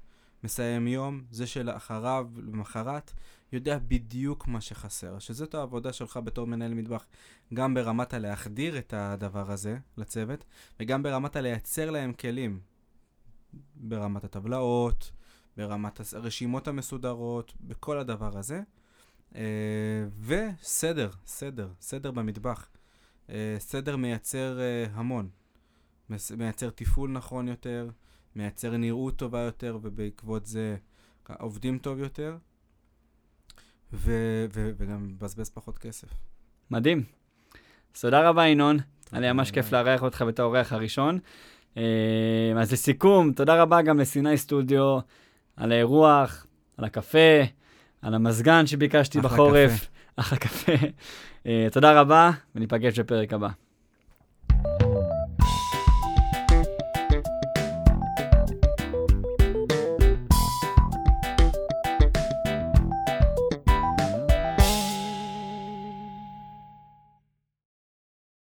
מסיים יום, זה שלאחריו, למחרת, יודע בדיוק מה שחסר, שזאת העבודה שלך בתור מנהל מטבח, גם ברמת להחדיר את הדבר הזה לצוות, וגם ברמת לייצר להם כלים, ברמת הטבלאות, ברמת הרשימות המסודרות, בכל הדבר הזה, וסדר, סדר במטבח, סדר מייצר המון, מייצר תפעול נכון יותר, מייצר נראות טובה יותר, ובעקבות זה עובדים טוב יותר, וגם מבזבז פחות כסף. מדהים. תודה רבה, אינון. היה ממש כיף לארח אותך בתור האורח הראשון. אז לסיכום, תודה רבה גם לסיני סטודיו, על האירוח, על הקפה, על המזגן שביקשתי בחורף. אחלה קפה. תודה רבה, וניפגש בפרק הבא.